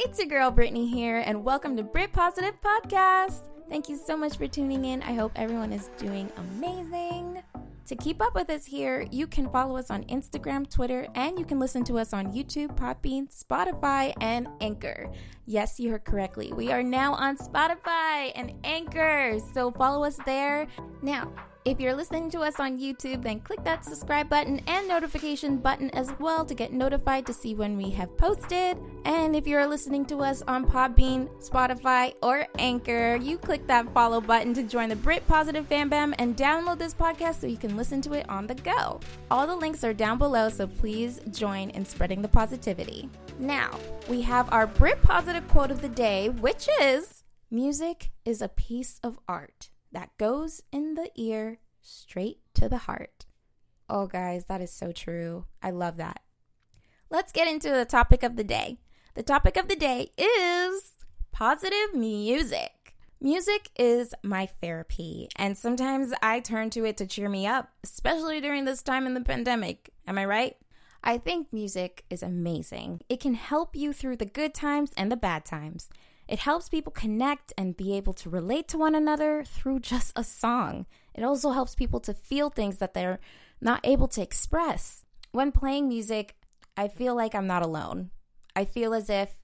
It's your girl Brittany here, and welcome to Brit Positive Podcast. Thank you so much for tuning in. I hope everyone is doing amazing. To keep up with us here, you can follow us on Instagram, Twitter, and you can listen to us on YouTube, Podbean, Spotify, and Anchor. Yes, you heard correctly. We are now on Spotify and Anchor, so follow us there. Now, if you're listening to us on YouTube, then click that subscribe button and notification button as well to get notified to see when we have posted. And if you're listening to us on Podbean, Spotify, or Anchor, you click that follow button to join the Brit Positive FanBam and download this podcast so you can listen to it on the go. All the links are down below, so please join in spreading the positivity. Now, we have our Brit Positive quote of the day, which is, "Music is a piece of art that goes in the ear, straight to the heart." Oh, guys, that is so true. I love that. Let's get into the topic of the day. The topic of the day is positive music. Music is my therapy, and sometimes I turn to it to cheer me up, especially during this time in the pandemic. Am I right? I think music is amazing. It can help you through the good times and the bad times. It helps people connect and be able to relate to one another through just a song. It also helps people to feel things that they're not able to express. When playing music, I feel like I'm not alone. I feel as if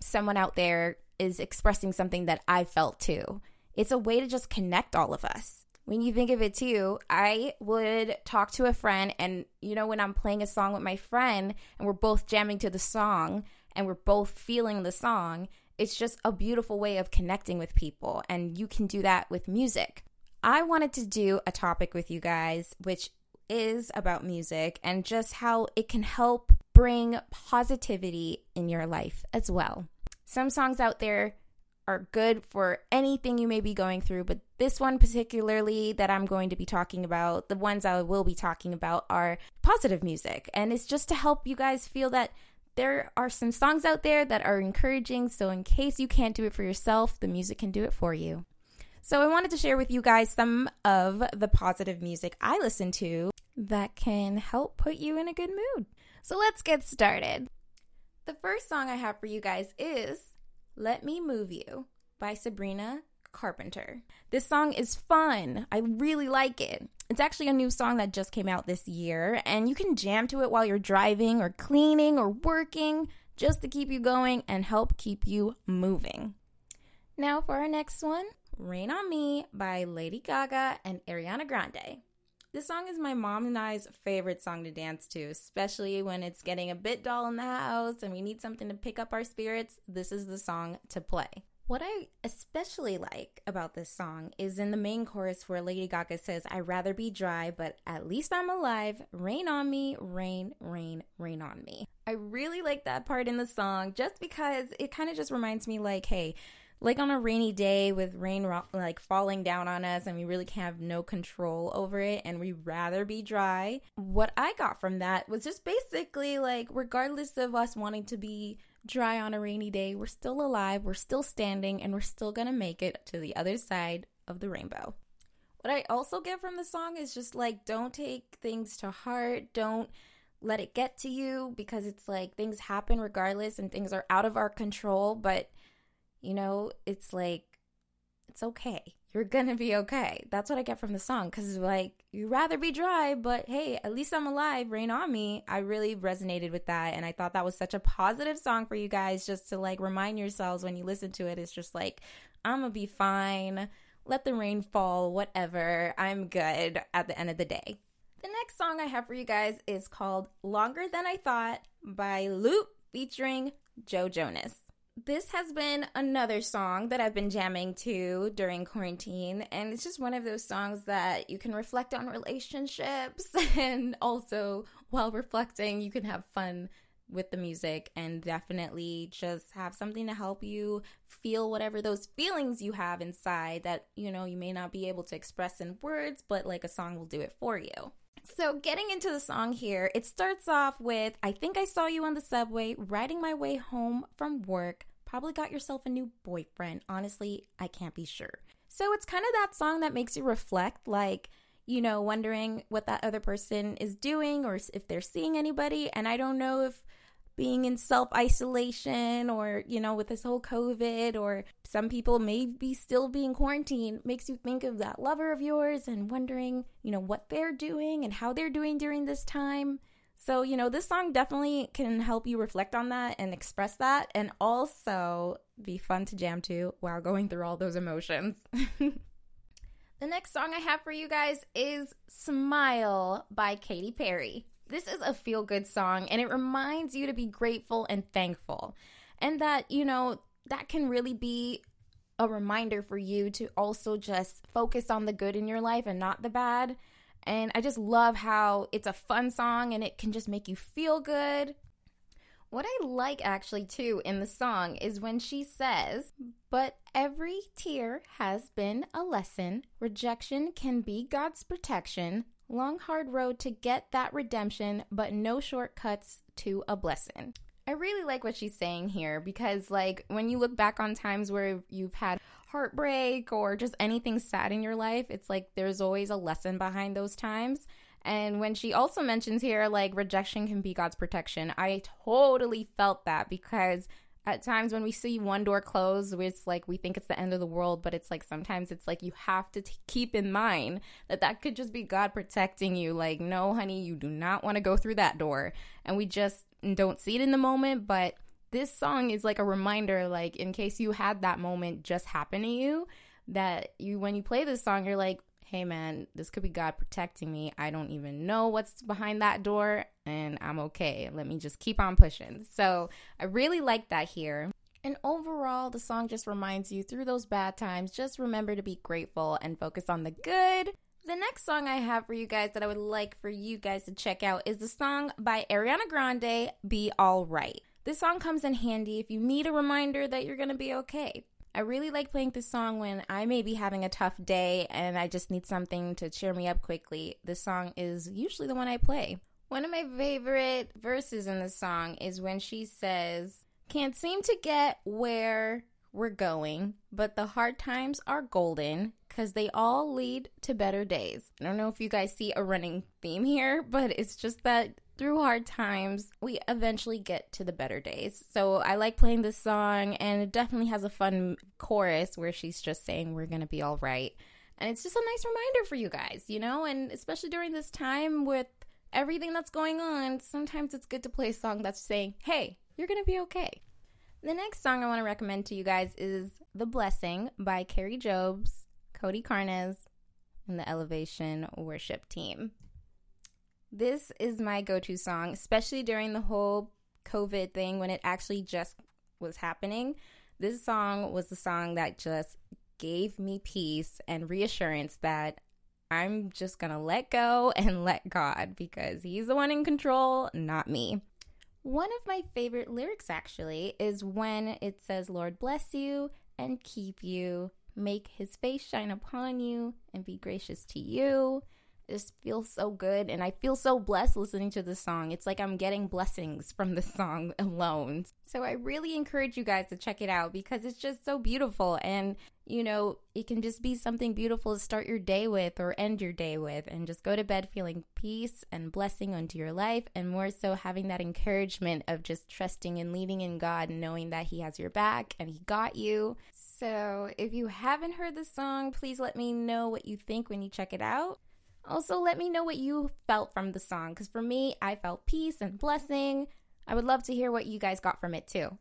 someone out there is expressing something that I felt too. It's a way to just connect all of us. When you think of it too, I would talk to a friend, and you know, when I'm playing a song with my friend and we're both jamming to the song and we're both feeling the song, it's just a beautiful way of connecting with people, and you can do that with music. I wanted to do a topic with you guys, which is about music and just how it can help bring positivity in your life as well. Some songs out there are good for anything you may be going through, but this one particularly that I'm going to be talking about, the ones I will be talking about, are positive music, and it's just to help you guys feel that there are some songs out there that are encouraging, so in case you can't do it for yourself, the music can do it for you. So I wanted to share with you guys some of the positive music I listen to that can help put you in a good mood. So let's get started. The first song I have for you guys is "Let Me Move You" by Sabrina Carpenter. This song is fun. I really like it. It's actually a new song that just came out this year, and you can jam to it while you're driving or cleaning or working, just to keep you going and help keep you moving. Now for our next one, "Rain on Me" by Lady Gaga and Ariana Grande. This song is my mom and I's favorite song to dance to, especially when it's getting a bit dull in the house and we need something to pick up our spirits. This is the song to play. What I especially like about this song is in the main chorus where Lady Gaga says, "I'd rather be dry, but at least I'm alive. Rain on me, rain, rain, rain on me." I really like that part in the song just because it kind of just reminds me like, hey, like on a rainy day with rain like falling down on us and we really can't have no control over it and we'd rather be dry. What I got from that was just basically like regardless of us wanting to be dry on a rainy day, we're still alive, we're still standing, and we're still gonna make it to the other side of the rainbow. What I also get from the song is just like, don't take things to heart, don't let it get to you, because it's like things happen regardless and things are out of our control, but you know, it's like, it's okay, you're gonna be okay. That's what I get from the song, because like, you'd rather be dry, but hey, at least I'm alive, rain on me. I really resonated with that, and I thought that was such a positive song for you guys, just to like remind yourselves when you listen to it, it's just like, I'm gonna be fine, let the rain fall, whatever, I'm good at the end of the day. The next song I have for you guys is called Longer Than I Thought by Loop featuring Joe Jonas. This has been another song that I've been jamming to during quarantine, and it's just one of those songs that you can reflect on relationships, and also while reflecting, you can have fun with the music and definitely just have something to help you feel whatever those feelings you have inside that, you know, you may not be able to express in words, but like a song will do it for you. So getting into the song here, it starts off with, I think I saw you on the subway, riding my way home from work, probably got yourself a new boyfriend. Honestly, I can't be sure. So it's kind of that song that makes you reflect, like, you know, wondering what that other person is doing or if they're seeing anybody. And I don't know if being in self-isolation or, you know, with this whole COVID, or some people may be still being quarantined, makes you think of that lover of yours and wondering, you know, what they're doing and how they're doing during this time. So, you know, this song definitely can help you reflect on that and express that, and also be fun to jam to while going through all those emotions. The next song I have for you guys is Smile by Katy Perry. This is a feel-good song, and it reminds you to be grateful and thankful, and that, you know, that can really be a reminder for you to also just focus on the good in your life and not the bad. And I just love how it's a fun song and it can just make you feel good. What I like actually too in the song is when she says, but every tear has been a lesson. Rejection can be God's protection. Long, hard road to get that redemption, but no shortcuts to a blessing. I really like what she's saying here, because like when you look back on times where you've had heartbreak or just anything sad in your life, it's like there's always a lesson behind those times. And when she also mentions here, like, rejection can be God's protection, I totally felt that, because at times when we see one door close, it's like we think it's the end of the world, but it's like sometimes it's like you have to keep in mind that that could just be God protecting you. Like, no, honey, you do not want to go through that door. And we just don't see it in the moment. But this song is like a reminder, like in case you had that moment just happen to you, that you, when you play this song, you're like, hey, man, this could be God protecting me. I don't even know what's behind that door, and I'm okay. Let me just keep on pushing. So I really like that here. And overall, the song just reminds you through those bad times, just remember to be grateful and focus on the good. The next song I have for you guys that I would like for you guys to check out is the song by Ariana Grande, Be All Right. This song comes in handy if you need a reminder that you're going to be okay. I really like playing this song when I may be having a tough day and I just need something to cheer me up quickly. This song is usually the one I play. One of my favorite verses in this song is when she says, can't seem to get where we're going, but the hard times are golden because they all lead to better days. I don't know if you guys see a running theme here, but it's just that through hard times, we eventually get to the better days. So I like playing this song, and it definitely has a fun chorus where she's just saying we're going to be all right. And it's just a nice reminder for you guys, you know, and especially during this time with everything that's going on, sometimes it's good to play a song that's saying, hey, you're going to be okay. The next song I want to recommend to you guys is The Blessing by Carrie Jobes, Cody Carnes, and the Elevation Worship Team. This is my go-to song, especially during the whole COVID thing when it actually just was happening. This song was the song that just gave me peace and reassurance that I'm just going to let go and let God, because he's the one in control, not me. One of my favorite lyrics actually is when it says, Lord bless you and keep you, make his face shine upon you and be gracious to you. This feels so good, and I feel so blessed listening to this song. It's like I'm getting blessings from this song alone. So I really encourage you guys to check it out, because it's just so beautiful, and, you know, it can just be something beautiful to start your day with or end your day with, and just go to bed feeling peace and blessing onto your life, and more so having that encouragement of just trusting and leaning in God and knowing that he has your back and he got you. So if you haven't heard this song, please let me know what you think when you check it out. Also, let me know what you felt from the song, because for me, I felt peace and blessing. I would love to hear what you guys got from it too.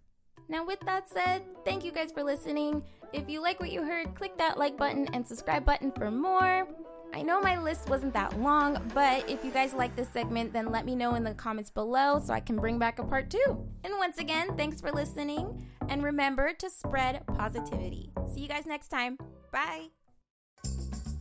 Now, with that said, thank you guys for listening. If you like what you heard, click that like button and subscribe button for more. I know my list wasn't that long, but if you guys like this segment, then let me know in the comments below so I can bring back a part two. And once again, thanks for listening, and remember to spread positivity. See you guys next time. Bye.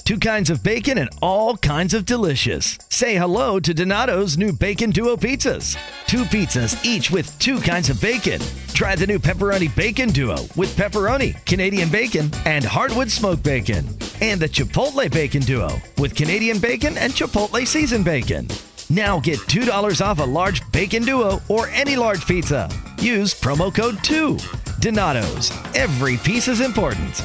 2 kinds of bacon and all kinds of delicious. Say hello to Donato's new Bacon Duo pizzas. 2 pizzas, each with 2 kinds of bacon. Try the new Pepperoni Bacon Duo with pepperoni, Canadian bacon, and hardwood smoked bacon. And the Chipotle Bacon Duo with Canadian bacon and Chipotle seasoned bacon. Now get $2 off a large Bacon Duo or any large pizza. Use promo code 2. Donato's. Every piece is important.